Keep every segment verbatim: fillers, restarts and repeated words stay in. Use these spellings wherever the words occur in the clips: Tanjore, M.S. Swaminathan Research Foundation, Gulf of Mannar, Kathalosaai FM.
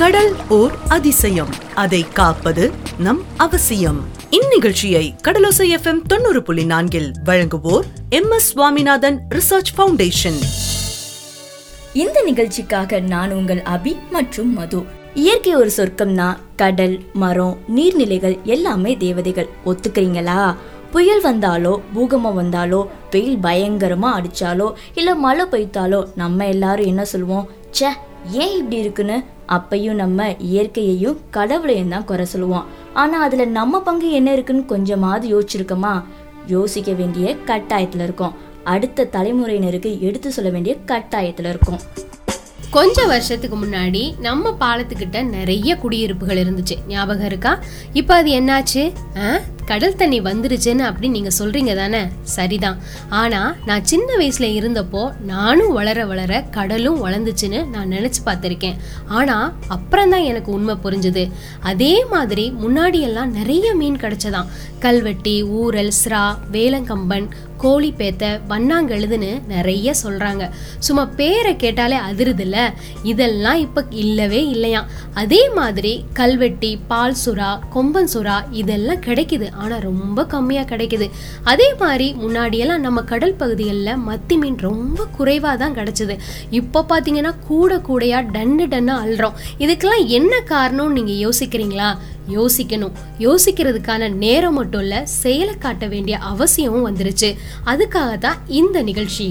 கடல் ஓர் அதிசயம், அதை காப்பது நம் அவசியம். இந்நிகழ்ச்சியை கடலோசாய் எஃப்எம் தொண்ணூறு புள்ளி நான்கில் வழங்குவோர் M S Swaminathan research foundation. இந்த நிகழ்ச்சிக்காக நான் உங்கள் அபி மற்றும் மது. இயற்கை ஒரு சொர்க்கம்னா கடல், மரம், நீர்நிலைகள் எல்லாமே தேவதைகள். ஒத்துக்கிறீங்களா? புயல் வந்தாலோ, பூகம்பம் வந்தாலோ, வெயில் பயங்கரமாக அடித்தாலோ, இல்லை மழை பெய்தாலோ நம்ம எல்லாரும் என்ன சொல்லுவோம்? சே, ஏன் இப்படி இருக்குன்னு. அப்பையும் நம்ம இயற்கையையும் கடவுளையும் தான் குறை சொல்லுவோம். ஆனால் அதில் நம்ம பங்கு என்ன இருக்குன்னு கொஞ்சமாவது யோசிச்சிருக்கோமா? யோசிக்க வேண்டிய கட்டாயத்தில் இருக்கோம். அடுத்த தலைமுறையினருக்கு எடுத்து சொல்ல வேண்டிய கட்டாயத்தில் இருக்கோம். கொஞ்சம் வருஷத்துக்கு முன்னாடி நம்ம பாலத்துக்கிட்ட நிறைய குடியிருப்புகள் இருந்துச்சு, ஞாபகம் இருக்கா? இப்போ அது என்னாச்சு? ஆ, கடல் தண்ணி வந்துருச்சுன்னு அப்படி நீங்கள் சொல்கிறீங்க தானே? சரிதான். ஆனால் நான் சின்ன வயசில் இருந்தப்போ நானும் வளர வளர கடலும் வளர்ந்துச்சுன்னு நான் நினச்சி பார்த்துருக்கேன். ஆனால் அப்புறம்தான் எனக்கு உண்மை புரிஞ்சுது. அதே மாதிரி முன்னாடியெல்லாம் நிறைய மீன் கிடச்சதான். கல்வெட்டி, ஊரல், ஸ்ரா, வேலங்கம்பன், கோழி பேத்த, வண்ணாங்கெழுதுன்னு நிறைய சொல்கிறாங்க. சும்மா பேரை கேட்டாலே அதிருதில்ல. இதெல்லாம் இப்போ இல்லவே இல்லையா. அதே மாதிரி கல்வெட்டி, பால் சுறா, கொம்பன் சுறா இதெல்லாம் கிடைக்குது, ஆனால் ரொம்ப கம்மியாக கிடைக்குது. அதே மாதிரி முன்னாடியெல்லாம் நம்ம கடல் பகுதிகளில் மத்தி மீன் ரொம்ப குறைவாக தான் கிடச்சிது. இப்போ பார்த்தீங்கன்னா கூட கூடையாக டன்னு டன்னு அல்றோம். இதுக்கெல்லாம் என்ன காரணம்னு நீங்கள் யோசிக்கிறீங்களா? யோசிக்கணும். யோசிக்கிறதுக்கான நேரம் மட்டும் இல்லை, செயலை காட்ட வேண்டிய அவசியமும் வந்துருச்சு. அதுக்காக தான் இந்த நிகழ்ச்சி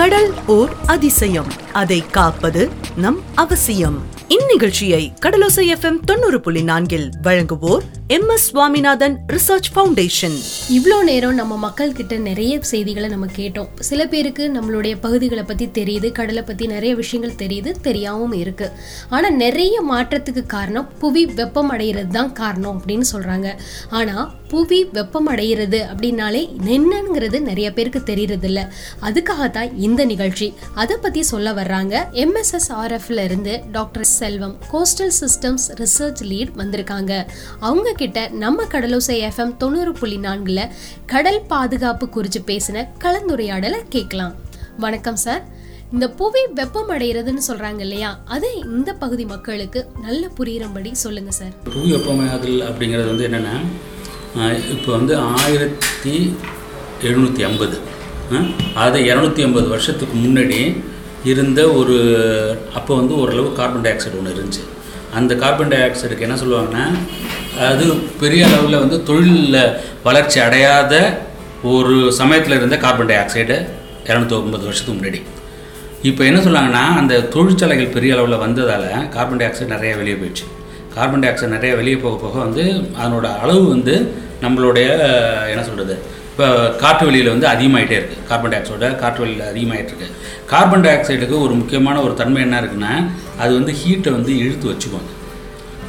கடல் ஓர் அதிசயம், அதை காப்பது நம் அவசியம். இந்நிகழ்ச்சியை கடலோசாய் எஃப்எம் தொண்ணூறு புள்ளி நான்கில் வழங்குவோர் M S Swaminathan research foundation. இவ்வளோ நேரம் நம்ம மக்கள் கிட்ட நிறைய செய்திகளை நம்ம கேட்டோம். சில பேருக்கு நம்மளுடைய பகுதிகளை பற்றி தெரியுது, கடலை பற்றி நிறைய விஷயங்கள் தெரியுது, தெரியாமல் இருக்குது. ஆனால் நிறைய மாற்றத்துக்கு காரணம் புவி வெப்பம் அடைகிறது தான் காரணம் அப்படின்னு சொல்கிறாங்க. ஆனால் புவி வெப்பம் அடைகிறது அப்படின்னாலே என்னங்கிறது நிறைய பேருக்கு தெரியறதில்ல. அதுக்காகத்தான் இந்த நிகழ்ச்சி அதை பற்றி சொல்ல வர்றாங்க. எம் எஸ் எஸ் ஆர் எஃப்ல இருந்து doctor Selvam, coastal systems research lead வந்திருக்காங்க. அவங்க கிட்ட நம்ம கடலோசாய் எஃப்எம் தொண்ணூறு புள்ளி நான்குல கடல் பாதுகாப்பு குறித்து பேசின கலந்துரையாடலை கேட்கலாம். வணக்கம் சார். இந்த புவி வெப்பம் அடைகிறதுன்னு சொல்றாங்க இல்லையா, அது இந்த பகுதி மக்களுக்கு நல்ல புரியும்படி சொல்லுங்க சார். புவி வெப்பமயமாதல் அப்படிங்கிறது வந்து என்னன்னா, இப்போ வந்து ஆயிரத்தி எழுநூற்றி ஐம்பது அது இரநூத்தி ஐம்பது வருஷத்துக்கு முன்னாடி இருந்த ஒரு, அப்போ வந்து ஓரளவு கார்பன் டை ஆக்சைடு ஒன்று இருந்துச்சு. அந்த கார்பன் டை ஆக்சைடுக்கு என்ன சொல்லுவாங்கன்னா, அது பெரிய அளவில் வந்து தொழிலில் வளர்ச்சி அடையாத ஒரு சமயத்தில் இருந்த கார்பன் டை ஆக்சைடு இரநூத்தி ஒன்பது வருஷத்துக்கு முன்னாடி. இப்போ என்ன சொல்லுவாங்கன்னா, அந்த தொழிற்சாலைகள் பெரிய அளவில் வந்ததால் கார்பன் டை ஆக்சைடு நிறையா வெளியே போயிடுச்சு. கார்பன் டை ஆக்சைடு நிறையா வெளியே போக போக வந்து அதனோட அளவு வந்து நம்மளுடைய என்ன சொல்கிறது, இப்போ காற்று வெளியில் வந்து அதிகமாகிட்டே இருக்குது. கார்பன் டை ஆக்சைடோட காற்று வெளியில் அதிகமாகிட்டு இருக்குது. கார்பன் டை ஆக்சைடுக்கு ஒரு முக்கியமான ஒரு தன்மை என்ன இருக்குன்னா, அது வந்து ஹீட்டை வந்து இழுத்து வச்சுக்குவாங்க.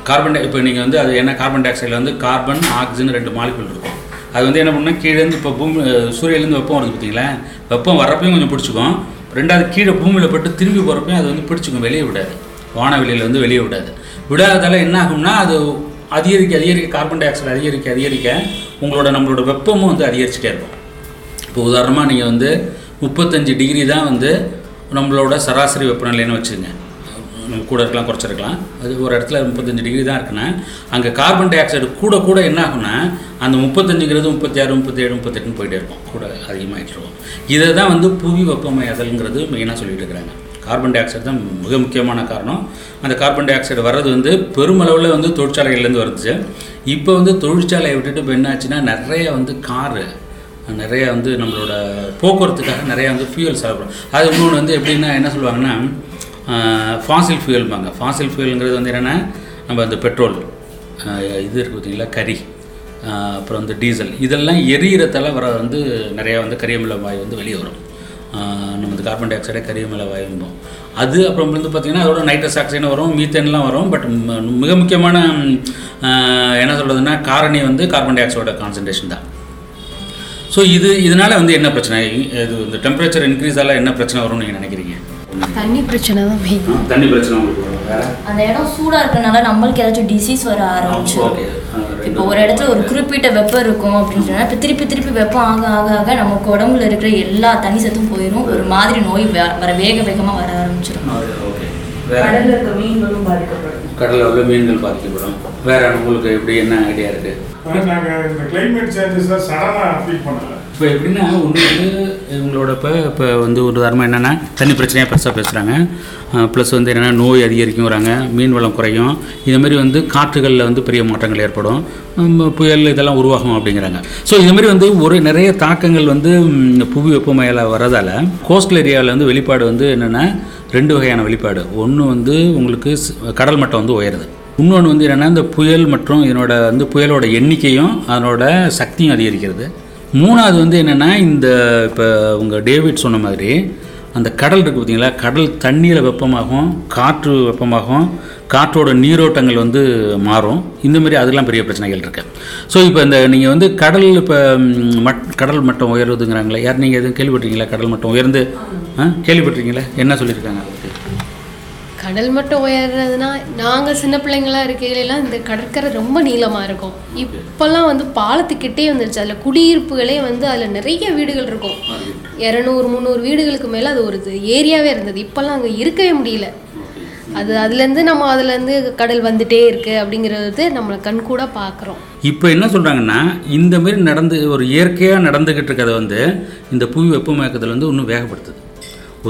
கார்பன் டை இப்போ நீங்கள் வந்து அது என்ன, கார்பன் டை ஆக்சைடில் வந்து கார்பன், ஆக்சிஜன் ரெண்டு மாலிகுல் இருக்கும். அது வந்து என்ன பண்ணால் கீழேருந்து இப்போ பூமி, சூரியன்லேருந்து வெப்பம் வருது பார்த்தீங்களா, வெப்பம் வர்றப்பையும் கொஞ்சம் பிடிச்சிக்கும். ரெண்டாவது கீழே பூமியில் பட்டு திரும்பி போகிறப்பையும் அது வந்து பிடிச்சிக்கும், வெளியே விடாது. வானவெளியில் வந்து வெளியே விடாது. விடாததால் என்ன ஆகும்னா, அது அதிகரிக்க அதிகரிக்க கார்பன் டை ஆக்சைடு அதிகரிக்க அதிகரிக்க உங்களோட நம்மளோட வெப்பமும் வந்து அதிகரிச்சுட்டே இருக்கும். இப்போ உதாரணமாக நீங்கள் வந்து முப்பத்தஞ்சு டிகிரி தான் வந்து நம்மளோட சராசரி வெப்பநிலைன்னு வச்சுக்கோங்க. நம்ம கூட இருக்கலாம், குறைச்சிருக்கலாம். அது ஒரு இடத்துல முப்பத்தஞ்சு டிகிரி தான் இருக்குன்னா அங்கே கார்பன் டை ஆக்சைடு கூட கூட என்ன ஆகும்னா, அந்த முப்பத்தஞ்சுங்கிறது முப்பத்தி ஆறு முப்பத்தி ஏழு முப்பத்தெட்டுன்னு போயிட்டே இருக்கும், கூட அதிகமாகிட்டு இருக்கும். இதை தான் வந்து புவி வெப்பமயமாதல்ங்கிறது மெயினாக சொல்லிட்டு இருக்கிறாங்க. கார்பன் டை ஆக்சைடு தான் மிக முக்கியமான காரணம். அந்த கார்பன் டை ஆக்சைடு வர்றது வந்து பெருமளவில் வந்து தொழிற்சாலைகள்லேருந்து வருது. இப்போ வந்து தொழிற்சாலையை விட்டுட்டு இப்போ என்ன ஆச்சுன்னா, நிறைய வந்து காரு, நிறையா வந்து நம்மளோட போக்குவரத்துக்காக நிறையா வந்து ஃபியூயல் சாப்பிடும். அது இன்னொன்று வந்து எப்படின்னா என்ன சொல்லுவாங்கன்னா, ஃபாசில் ஃபியூயல்பாங்க. ஃபாசில் ஃபியூயலுங்கிறது வந்து என்னென்னா, நம்ம அந்த பெட்ரோல் இது இருக்குது பார்த்திங்களா, கரி, அப்புறம் வந்து டீசல், இதெல்லாம் எரியிறதால வர வந்து நிறையா வந்து கரியமில வாயு வந்து வெளியே வரும். நம்ம இந்த கார்பன் டை ஆக்சைடை கரியமில வாயும்போம். அது அப்புறம் வந்து பார்த்திங்கன்னா அதோட நைட்ரஸ் ஆக்சைடு வரும், மீத்தேன்லாம் வரும். பட் மிக முக்கியமான என்ன சொல்கிறதுனா காரணி வந்து கார்பன் டை ஆக்சைடோட கான்சன்ட்ரேஷன் தான். ஸோ இது இதனால் வந்து என்ன பிரச்சனை, இது இந்த டெம்பரேச்சர் இன்க்ரீஸால் என்ன பிரச்சனை வரும்னு நீங்கள் நினைக்கிறீங்க? தண்ணி பிரச்சனை தான். தண்ணி பிரச்சனை உங்களுக்கு வரும். அந்த இடம் சூடாக இருக்கிறதுனால நம்மளுக்கு ஏதாச்சும் டிசீஸ் வர ஆரம்பிச்சு இப்போ ஒரு இடத்துல ஒரு குறிப்பிட்ட வெப்பம் இருக்கும் அப்படின்னு சொன்னால் இப்போ திருப்பி திருப்பி வெப்பம் ஆக ஆக ஆக நமக்கு உடம்புல இருக்கிற எல்லா தனி சத்தும் போயிடும், ஒரு மாதிரி நோய் வர வேக வேகமாக வர ஆரம்பிச்சிடும். கடலில் இருக்க மீன்களும் பாதிக்கப்படும், கடலில் உள்ள மீன்கள் பாதிக்கப்படும். வேற உங்களுக்கு எப்படி என்ன ஐடியா இருக்கு? இப்போ எப்படின்னா உங்களுக்கு இவங்களோட இப்போ இப்போ வந்து ஒரு தர்மம் என்னென்னா தண்ணி பிரச்சனையாக பெருசாக பேசுகிறாங்க, ப்ளஸ் வந்து என்னென்னா நோய் அதிகரிக்குங்கிறாங்க, மீன் வளம் குறையும், இதுமாதிரி வந்து காற்றுகளில் வந்து பெரிய மாற்றங்கள் ஏற்படும், புயல் இதெல்லாம் உருவாகும் அப்படிங்கிறாங்க. ஸோ இதுமாதிரி வந்து ஒரு நிறைய தாக்கங்கள் வந்து புவி வெப்பமயல வரதால் கோஸ்டல் ஏரியாவில் வந்து வெளிப்பாடு வந்து என்னென்னா ரெண்டு வகையான வெளிப்பாடு. ஒன்று வந்து உங்களுக்கு கடல் மட்டம் வந்து உயருது, இன்னொன்று வந்து என்னென்னா இந்த புயல் மற்றும் இதனோட வந்து புயலோட எண்ணிக்கையும் அதனோட சக்தியும் அதிகரிக்கிறது. மூணாவது வந்து என்னென்னா இந்த இப்போ உங்கள் டேவிட் சொன்ன மாதிரி அந்த கடல் இருக்குது பார்த்திங்களா, கடல் தண்ணீரை வெப்பமாகும், காற்று வெப்பமாகும், காற்றோட நீரோட்டங்கள் வந்து மாறும், இந்தமாதிரி அதெல்லாம் பெரிய பிரச்சனைகள் இருக்குது. ஸோ இப்போ இந்த நீங்கள் வந்து கடல் இப்போ மட் கடல் மட்டம் உயருதுங்கிறாங்களே, யார் நீங்கள் எதுவும் கேள்விப்பட்டிருக்கீங்களா? கடல் மட்டம் உயர்ந்து ஆ கேள்விப்பட்டிருக்கீங்களா? என்ன சொல்லியிருக்காங்க? கடல் மட்டம் உயர்றதுனா நாங்கள் சின்ன பிள்ளைங்களாம் இருக்கையிலாம் இந்த கடற்கரை ரொம்ப நீளமாக இருக்கும், இப்போல்லாம் வந்து பாலத்துக்கிட்டே வந்துடுச்சு, அதில் குடியிருப்புகளே வந்து அதில் நிறைய வீடுகள் இருக்கும், இரநூறு முந்நூறு வீடுகளுக்கு மேலே அது ஒரு ஏரியாவே இருந்தது, இப்போல்லாம் அங்கே இருக்கவே முடியல. அது அதுலேருந்து நம்ம அதுலேருந்து கடல் வந்துகிட்டே இருக்குது அப்படிங்கிறது நம்மளை கண்கூட பார்க்குறோம். இப்போ என்ன சொல்கிறாங்கன்னா இந்தமாரி நடந்து ஒரு இயற்கையாக நடந்துக்கிட்டு இருக்கிறத வந்து இந்த புவி வெப்பமயக்கத்தில் வந்து இன்னும் வேகப்படுத்துது.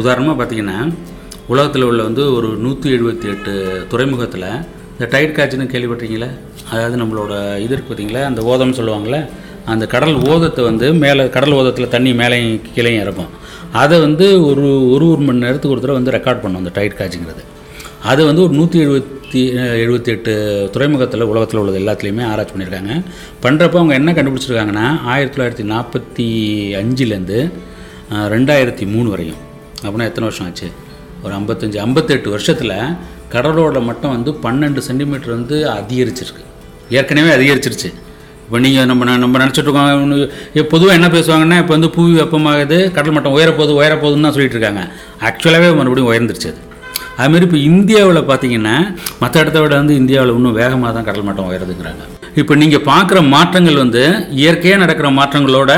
உதாரணமாக பார்த்திங்கன்னா உலகத்தில் உள்ள வந்து ஒரு நூற்றி எழுபத்தி எட்டு துறைமுகத்தில் இந்த டைட் காட்சின்னு கேள்விப்பட்டீங்களா? அதாவது நம்மளோட இது இருக்குது பார்த்திங்களா, அந்த ஓதம்னு சொல்லுவாங்களே, அந்த கடல் ஓதத்தை வந்து மேலே கடல் ஓதத்தில் தண்ணி மேலேயும் கீழேயும் இருக்கும், அதை வந்து ஒரு ஒரு ஒரு மணி நேரத்துக்கு ஒரு தடவை வந்து ரெக்கார்ட் பண்ணோம் அந்த டைட் காட்சிங்கிறது. அது வந்து ஒரு நூற்றி எழுபத்தி எழுபத்தி எட்டு துறைமுகத்தில் உலகத்தில் உள்ளது எல்லாத்துலேயுமே ஆராய்ச்சி பண்ணியிருக்காங்க. பண்ணுறப்ப அவங்க என்ன கண்டுபிடிச்சிருக்காங்கன்னா ஆயிரத்தி தொள்ளாயிரத்தி நாற்பத்தி அஞ்சுலேருந்து ரெண்டாயிரத்தி மூணு வரையும், அப்படின்னா எத்தனை வருஷம் ஆச்சு, ஒரு ஐம்பத்தஞ்சு ஐம்பத்தெட்டு வருஷத்தில் கடலோட மட்டம் வந்து பன்னெண்டு சென்டிமீட்டர் வந்து அதிகரிச்சிருக்கு, ஏற்கனவே அதிகரிச்சிருச்சு. இப்போ நீங்கள் நம்ம நம்ம நினச்சிட்ருக்கோம் பொதுவாக என்ன பேசுவாங்கன்னா இப்போ வந்து புவி வெப்பமாகுது, கடல் மட்டம் உயரப்போகுது உயரப்போகுதுன்னு தான் சொல்லிட்டு இருக்காங்க, ஆக்சுவலாகவே மறுபடியும் உயர்ந்துருச்சு. அதுமாரி இப்போ இந்தியாவில் பார்த்திங்கன்னா மற்ற இடத்த விட வந்து இந்தியாவில் இன்னும் வேகமாக தான் கடல் மட்டம் உயருதுங்கிறாங்க. இப்போ நீங்கள் பார்க்குற மாற்றங்கள் வந்து இயற்கையாக நடக்கிற மாற்றங்களோட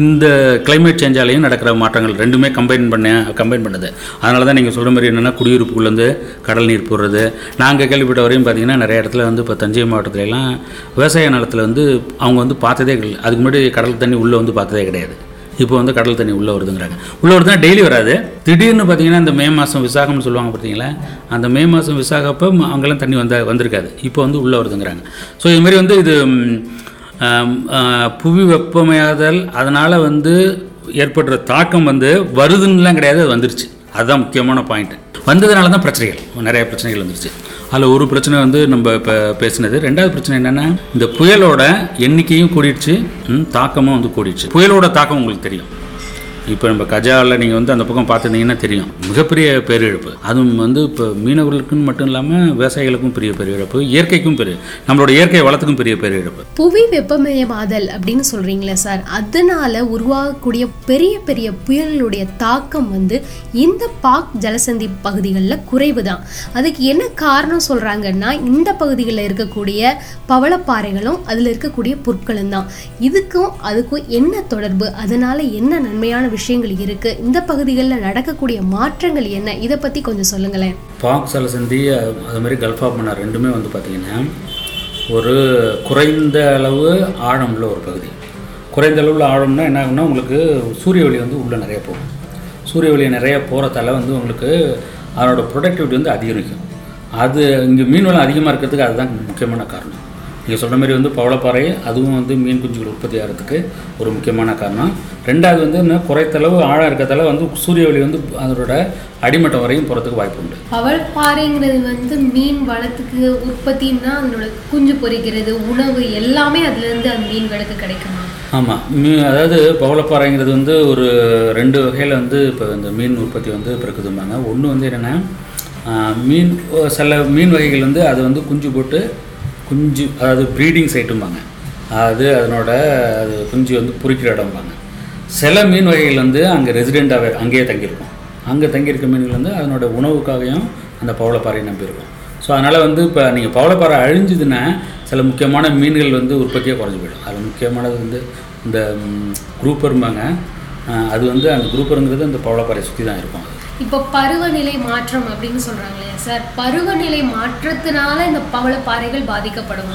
இந்த கிளைமேட் சேஞ்சாலையும் நடக்கிற மாற்றங்கள் ரெண்டுமே கம்பைன் பண்ண கம்பைன் பண்ணுது. அதனால தான் நீங்கள் சொல்கிற மாதிரி என்னென்னா குடியிருப்புக்குள்ளேருந்து கடல் நீர் போடுறது. நாங்கள் கேள்விப்பட்ட வரையும் பார்த்திங்கன்னா நிறைய இடத்துல வந்து இப்போ தஞ்சை மாவட்டத்துலலாம் விவசாய நிலத்தில் வந்து அவங்க வந்து பார்த்ததே கிடையாது, அதுக்கு முன்னாடி கடல் தண்ணி உள்ளே வந்து பார்த்ததே கிடையாது, இப்போ வந்து கடல் தண்ணி உள்ளே வருதுங்கிறாங்க. உள்ளே வருதுன்னா டெய்லி வராது, திடீர்னு பார்த்திங்கன்னா இந்த மே மாதம் விசாகம்னு சொல்லுவாங்க பார்த்திங்களா, அந்த மே மாதம் விசாகப்போ அங்கெல்லாம் தண்ணி வந்த வந்திருக்காது, இப்போ வந்து உள்ளே வருதுங்கிறாங்க. ஸோ இதுமாரி வந்து இது புவி வெப்பமயமாதல் அதனால் வந்து ஏற்படுற தாக்கம் வந்து வருதுன்னெலாம் கிடையாது, அது வந்துருச்சு, அதுதான் முக்கியமான பாயிண்ட்டு. வந்ததுனால தான் பிரச்சனைகள் நிறைய பிரச்சனைகள் வந்துருச்சு. அதில் ஒரு பிரச்சனை வந்து நம்ம இப்போ பேசினது. ரெண்டாவது பிரச்சனை என்னென்னா இந்த புயலோட எண்ணிக்கையும் கூடிடுச்சு, தாக்கமும் வந்து கூடிடுச்சு. புயலோட தாக்கம் உங்களுக்கு தெரியும், இப்போ நம்ம கஜாவில் நீங்கள் வந்து அந்த பக்கம் பார்த்துருந்தீங்கன்னா தெரியும், மிகப்பெரிய பேரிழப்பு. அதுவும் வந்து இப்போ மீனவர்களுக்குன்னு மட்டும் இல்லாமல் விவசாயிகளுக்கும் பெரிய பேரிழப்பு, இயற்கைக்கும் பெரிய நம்மளோட இயற்கை வளத்துக்கும் பெரிய பேரிழப்பு. புவி வெப்பமயமாதல் அப்படின்னு சொல்கிறீங்களே சார், அதனால் உருவாகக்கூடிய பெரிய பெரிய புயல்களுடைய தாக்கம் வந்து இந்த பாக் ஜலசந்தி பகுதிகளில் குறைவு தான். அதுக்கு என்ன காரணம் சொல்கிறாங்கன்னா இந்த பகுதிகளில் இருக்கக்கூடிய பவளப்பாறைகளும் அதில் இருக்கக்கூடிய பொருட்களும் தான். இதுக்கும் அதுக்கும் என்ன தொடர்பு, அதனால் என்ன நன்மையான விஷயங்கள் இருக்கு, இந்த பகுதிகளில் நடக்கக்கூடிய மாற்றங்கள் என்ன, இதை பற்றி கொஞ்சம் சொல்லுங்களேன். பாக் ஜலசந்தி அது மாதிரி கல்ஃப் ஆஃப் மன்னார் ரெண்டுமே வந்து பார்த்திங்கன்னா ஒரு குறைந்த அளவு ஆழமுள்ள ஒரு பகுதி. குறைந்த அளவில் ஆழம்னா என்ன ஆகும்னா உங்களுக்கு சூரிய ஒளி வந்து உள்ளே நிறைய போகும், சூரிய ஒளி நிறைய போகிறதால வந்து உங்களுக்கு அதனோட ப்ரொடக்டிவிட்டி வந்து அதிகரிக்கும். அது இங்கே மீன் வளம் அதிகமாக இருக்கிறதுக்கு அதுதான் முக்கியமான காரணம். நீங்கள் சொல்கிற மாதிரி வந்து பவளப்பாறை அதுவும் வந்து மீன் குஞ்சுகள் உற்பத்தி ஆகிறதுக்கு ஒரு முக்கியமான காரணம். ரெண்டாவது வந்து இன்னும் குறைத்தளவு ஆழம் இருக்கிறதால வந்து சூரிய ஒளி வந்து அதனோட அடிமட்டம் வரையும் போகிறதுக்கு வாய்ப்பு உண்டு. பவளப்பாறைங்கிறது வந்து மீன் வளத்துக்கு உற்பத்தின்னா அதனோட குஞ்சு பொறிக்கிறது, உணவு எல்லாமே அதுலேருந்து அந்த மீன் வளத்துக்கு கிடைக்குமா? ஆமாம், மீ அதாவது பவளப்பாறைங்கிறது வந்து ஒரு ரெண்டு வகையில் வந்து இப்போ இந்த மீன் உற்பத்தி வந்து பிறக்குதும்பாங்க. ஒன்று வந்து என்னென்னா மீன் சில மீன் வகைகள் வந்து அது வந்து குஞ்சு போட்டு குஞ்சு அதாவது ப்ரீடிங் சைட்டும்பாங்க, அது அதனோட அது குஞ்சு வந்து பொறிக்கிற இடம்பாங்க. சில மீன் வகைகள் வந்து அங்கே ரெசிடெண்ட்டாகவே அங்கேயே தங்கியிருக்கும், அங்கே தங்கியிருக்க மீன்கள் வந்து அதனோட உணவுக்காகவும் அந்த பவளப்பாறையை நம்பியிருக்கும். ஸோ அதனால் வந்து இப்போ நீங்கள் பவளப்பாறை அழிஞ்சுதுன்னா சில முக்கியமான மீன்கள் வந்து உற்பத்தியாக குறைஞ்சி போயிடும். அது முக்கியமானது வந்து இந்த குரூப்பரும்பாங்க, அது வந்து அந்த குரூப்பருங்கிறது அந்த பவளப்பாறை சுற்றி தான் இருக்கும். இப்போ பருவநிலை மாற்றம் அப்படின்னு சொல்கிறாங்களே சார், பருவநிலை மாற்றத்தினால இந்த பவளப்பாறைகள் பாதிக்கப்படும்.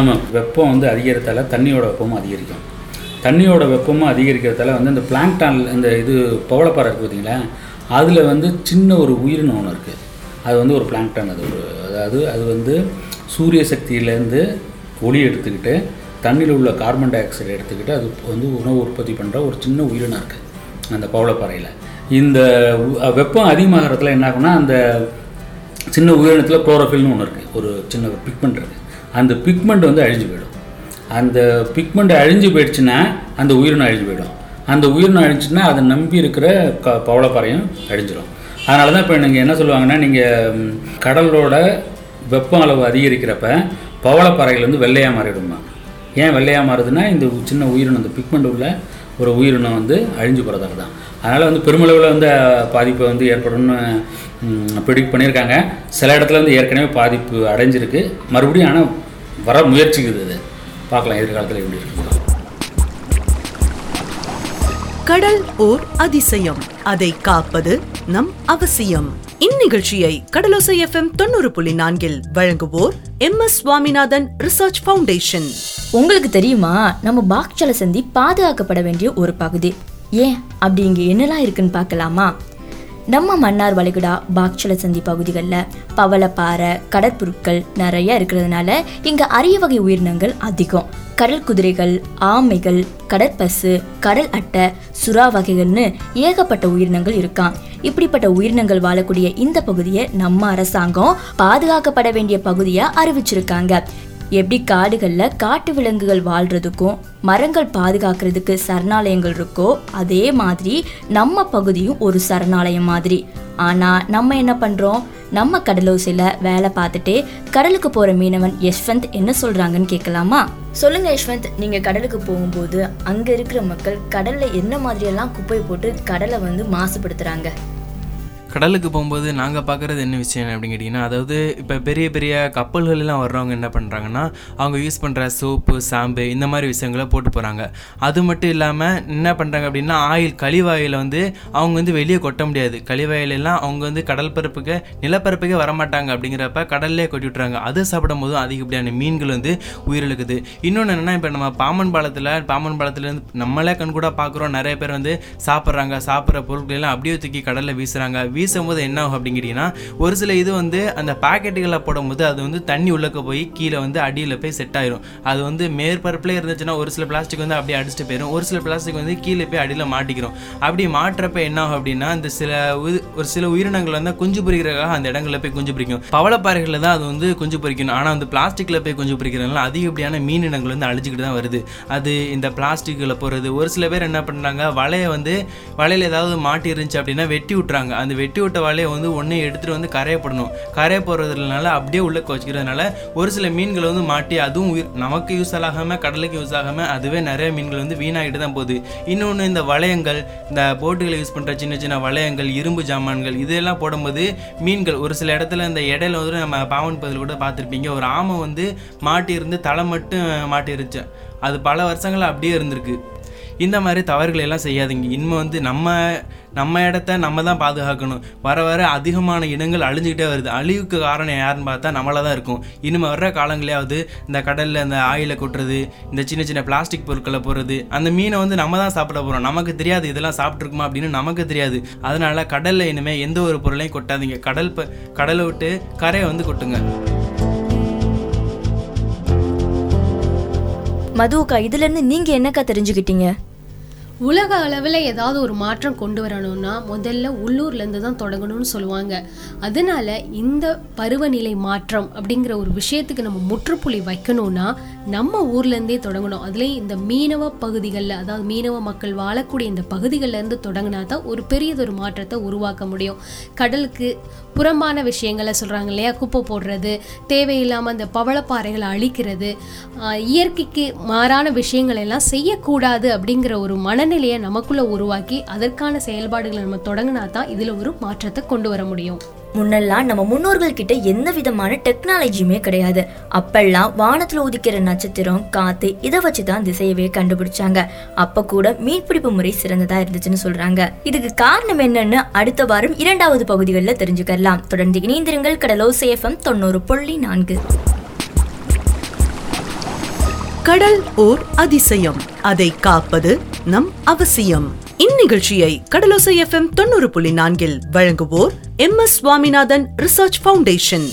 ஆமாம், வெப்பம் வந்து அதிகரித்தால தண்ணியோட வெப்பமும் அதிகரிக்கும். தண்ணியோட வெப்பமும் அதிகரிக்கிறதால வந்து இந்த பிளாங்க்டான் இந்த இது பவளப்பாறை இருக்குது பார்த்தீங்களா, அதில் வந்து சின்ன ஒரு உயிரினம் ஒன்று இருக்குது. அது வந்து ஒரு பிளாங்க்டான், அது ஒரு அதாவது அது வந்து சூரிய சக்தியிலேருந்து ஒளி எடுத்துக்கிட்டு தண்ணியில் உள்ள கார்பன் டை ஆக்சைடு எடுத்துக்கிட்டு அது வந்து உணவு உற்பத்தி பண்ணுற ஒரு சின்ன உயிரினம் இருக்குது அந்த பவளப்பாறையில். இந்த வெப்பம் அதிகமாகிறதுல என்ன ஆகும்னா அந்த சின்ன உயிரினத்தில் குளோரோஃபில்னு ஒன்று இருக்குது, ஒரு சின்ன பிக்மெண்ட் இருக்குது. அந்த பிக்மெண்ட் வந்து அழிஞ்சு போயிடும். அந்த பிக்மெண்ட் அழிஞ்சு போயிடுச்சுன்னா அந்த உயிரினம் அழிஞ்சு போயிடும். அந்த உயிரினம் அழிஞ்சுன்னா அதை நம்பி இருக்கிற க பவளப்பாறையும் அழிஞ்சிடும். அதனால தான் இப்போ நீங்கள் என்ன சொல்லுவாங்கன்னா, நீங்கள் கடலோட வெப்ப அளவு அதிகரிக்கிறப்ப பவளப்பாறைகள் வந்து வெள்ளையாக மாறிடுமா. ஏன் வெள்ளையாக மாறுதுன்னா இந்த சின்ன உயிரினம் இந்த பிக்மெண்ட் உள்ள ஒரு உயிரினம் வந்து அழிஞ்சு போகிறதாக தான். அதனால் வந்து பெருமளவில் வந்து பாதிப்பை வந்து ஏற்படும்னு ப்ரெடிக்ட் பண்ணியிருக்காங்க. சில இடத்துல வந்து ஏற்கனவே பாதிப்பு அடைஞ்சிருக்கு, மறுபடியும் ஆனால் வர முயற்சிக்குது. அது பார்க்கலாம் எதிர்காலத்தில் எப்படி இருக்கு. கடல் ஓர் அதிசயம், அதை காப்பது நம் அவசியம். இந்நிகழ்ச்சியை கடலோசாய் எஃப்எம் தொண்ணூறு புள்ளி நான்கில் வழங்குவோர் M S Swaminathan research foundation. உங்களுக்கு தெரியுமா, நம்ம பாக்சால சந்தி பாதுகாக்கப்பட வேண்டிய ஒரு பகுதி. ஏன் அப்படி இங்கே என்னெல்லாம் இருக்குன்னு பார்க்கலாமா? நம்ம மன்னார் வளைகுடா பாக்சல சந்தி பகுதிகளில் பவளப்பாறை கடற்பொருட்கள் நிறைய இருக்கிறதுனால இங்கே அரிய வகை உயிரினங்கள் அதிகம். கடல் குதிரைகள், ஆமைகள், கடற்பசு, கடல் அட்டை, சுறா வகைகள்னு ஏகப்பட்ட உயிரினங்கள் இருக்கான். இப்படிப்பட்ட உயிரினங்கள் வாழக்கூடிய இந்த பகுதியை நம்ம அரசாங்கம் பாதுகாக்கப்பட வேண்டிய பகுதியாக அறிவிச்சிருக்காங்க. எப்படி காடுகளில் காட்டு விலங்குகள் வாழ்கிறதுக்கும் மரங்கள் பாதுகாக்கிறதுக்கு சரணாலயங்கள் இருக்கோ, அதே மாதிரி நம்ம பகுதியும் ஒரு சரணாலயம் மாதிரி. ஆனால் நம்ம என்ன பண்ணுறோம், நம்ம கடலோசையில் வேலை பார்த்துட்டு கடலுக்கு போகிற மீனவன் யஷ்வந்த் என்ன சொல்கிறாங்கன்னு கேட்கலாமா? சொல்லுங்கள் யஷ்வந்த், நீங்கள் கடலுக்கு போகும்போது அங்கே இருக்கிற மக்கள் கடலில் என்ன மாதிரியெல்லாம் குப்பை போட்டு கடலை வந்து மாசுபடுத்துகிறாங்க? கடலுக்கு போகும்போது நாங்கள் பார்க்குறது என்ன விஷயம் அப்படின்னு கேட்டிங்கன்னா, அதாவது இப்போ பெரிய பெரிய கப்பல்களெலாம் வர்றவங்க என்ன பண்ணுறாங்கன்னா, அவங்க யூஸ் பண்ணுற சோப்பு, சாம்பு இந்த மாதிரி விஷயங்களை போட்டு போகிறாங்க. அது மட்டும் இல்லாமல் என்ன பண்ணுறாங்க அப்படின்னா, ஆயில் கழிவாயில் வந்து அவங்க வந்து வெளியே கொட்ட முடியாது. கழிவாயிலெல்லாம் அவங்க வந்து கடல் பரப்புக்கு நிலப்பரப்புக்கே வரமாட்டாங்க. அப்படிங்கிறப்ப கடல்லே கொட்டி விட்றாங்க. அது சாப்பிடும் போதும் அதிகப்படியான மீன்கள் வந்து உயிரிழக்குது. இன்னொன்று என்னென்னா, இப்போ நம்ம பாம்பன் பாலத்தில் பாம்பன் பாலத்துலேருந்து நம்மளே கண்கூட பார்க்குறோம், நிறைய பேர் வந்து சாப்பிட்றாங்க. சாப்பிட்ற பொருட்களெல்லாம் அப்படியே தூக்கி கடலில் வீசுகிறாங்க. வீசும்போது என்ன ஆகும் அப்படின்னு கேட்டிங்கன்னா, ஒரு சில இது வந்து அந்த பாக்கெட்டுகளை போடும்போது அது வந்து தண்ணி உள்ளக்க போய் கீழே வந்து அடியில் போய் செட் ஆயிரும். அது வந்து மேற்பரப்புலேயே இருந்துச்சுன்னா ஒரு சில பிளாஸ்டிக் வந்து அப்படியே அடிச்சுட்டு போயிடும். ஒரு சில பிளாஸ்டிக் வந்து கீழே போய் அடியில் மாட்டிக்கிறோம். அப்படி மாட்டுறப்ப என்ன ஆகும் அப்படின்னா, இந்த சில ஒரு சில உயிரினங்கள் வந்து குஞ்சு பொறிக்கிறதுக்காக அந்த இடங்களில் போய் குஞ்சு பொறிக்கும். பவளப்பாறைகளில் தான் அது வந்து குஞ்சு பொறிக்கணும். ஆனால் அந்த பிளாஸ்டிக்கில் போய் குஞ்சு பொறிக்கிறதுனால அதிகப்படியான மீன் இனங்கள் வந்து அழிஞ்சிக்கிட்டு தான் வருது. அது இந்த பிளாஸ்டிக்கில் போகிறது. ஒரு சில பேர் என்ன பண்ணுறாங்க, வலையை வந்து வலையில் ஏதாவது மாட்டி இருந்துச்சு அப்படின்னா வெட்டி விட்றாங்க. அந்த வெட்டி விட்ட வலையை வந்து ஒன்றே எடுத்துகிட்டு வந்து கரையை போடணும். கரையை போடுறதுனால அப்படியே உள்ளே வச்சுக்கிறதுனால ஒரு சில மீன்கள் வந்து மாட்டி அதுவும் உயிர் நமக்கு யூஸ் ஆகாமல் கடலுக்கு யூஸ் ஆகாமல் அதுவே நிறைய மீன்கள் வந்து வீணாகிட்டு தான் போகுது. இன்னொன்று இந்த வளையங்கள், இந்த போட்டுகளை யூஸ் பண்ணுற சின்ன சின்ன வளையங்கள், இரும்பு ஜாமான்கள் இதெல்லாம் போடும்போது மீன்கள் ஒரு சில இடத்துல இந்த இடையில வந்து நம்ம பாவன் பதில் கூட பார்த்துருப்பீங்க, ஒரு ஆமை வந்து மாட்டியிருந்து தலை மட்டும் மாட்டிருச்சு. அது பல வருஷங்களாக அப்படியே இருந்திருக்கு. இந்த மாதிரி தவறுகளை எல்லாம் செய்யாதீங்க. இனிமேல் வந்து நம்ம நம்ம இடத்த நம்ம தான் பாதுகாக்கணும். வர வர அதிகமான இனங்கள் அழிஞ்சிக்கிட்டே வருது. அழிவுக்கு காரணம் யாருன்னு பார்த்தா நம்மளாக தான் இருக்கும். இனிமேல் வர்ற காலங்களையாவது இந்த கடலில் இந்த ஆயிலை கொட்டுறது, இந்த சின்ன சின்ன பிளாஸ்டிக் பொருட்களை போடுறது, அந்த மீனை வந்து நம்ம தான் சாப்பிட போகிறோம். நமக்கு தெரியாது இதெல்லாம் சாப்பிட்ருக்குமா அப்படின்னு நமக்கு தெரியாது. அதனால் கடலில் இனிமேல் எந்த ஒரு பொருளையும் கொட்டாதீங்க. கடல் ப கடலை விட்டு கரையை வந்து கொட்டுங்க. மதுவுக்கா, இதுலேருந்து நீங்கள் என்னக்கா தெரிஞ்சுக்கிட்டீங்க? உலக அளவில் ஏதாவது ஒரு மாற்றம் கொண்டு வரணும்னா முதல்ல உள்ளூர்லேருந்து தான் தொடங்கணும்னு சொல்லுவாங்க. அதனால இந்த பருவநிலை மாற்றம் அப்படிங்கிற ஒரு விஷயத்துக்கு நம்ம முற்றுப்புள்ளி வைக்கணும்னா நம்ம ஊர்லேருந்தே தொடங்கணும். அதுலேயும் இந்த மீனவ பகுதிகளில், அதாவது மீனவ மக்கள் வாழக்கூடிய இந்த பகுதிகளிலேருந்து தொடங்கினா தான் ஒரு பெரியதொரு மாற்றத்தை உருவாக்க முடியும். கடலுக்கு புறம்பான விஷயங்களை சொல்கிறாங்க இல்லையா, குப்பை போடுறது, தேவையில்லாமல் அந்த பவளப்பாறைகளை அழிக்கிறது, இயற்கைக்கு மாறான விஷயங்கள் எல்லாம் செய்யக்கூடாது அப்படிங்கிற ஒரு மனநிலையை நமக்குள்ளே உருவாக்கி அதற்கான செயல்பாடுகளை நம்ம தொடங்கினா தான் இதில் ஒரு மாற்றத்தை கொண்டு வர முடியும். முன்னெல்லாம் நம்ம முன்னோர்கள் கிட்ட எந்த விதமான டெக்னாலஜியுமே கிடையாது. அப்பெல்லாம் வானத்துல உதிக்கிற நட்சத்திரம், காத்து, இதை வச்சுதான் திசையவே கண்டுபிடிச்சாங்க. அப்ப கூட மீன்பிடிப்பு முறை சிறந்ததா இருந்துச்சுன்னு சொல்றாங்க. இதுக்கு காரணம் என்னன்னு அடுத்த வாரம் இரண்டாவது பகுதிகளில் தெரிஞ்சுக்கலாம். தொடர்ந்து இணைந்திருங்கள். கடலோசை எஃப்எம் தொண்ணூறு புள்ளி நான்கு. கடல் ஓர் அதிசயம், அதை காப்பது நம் அவசியம். இந்நிகழ்ச்சியை கடலோசை எஃப்எம் தொண்ணூறு புள்ளி நான்கில் வழங்குவோர் M S Swaminathan research foundation.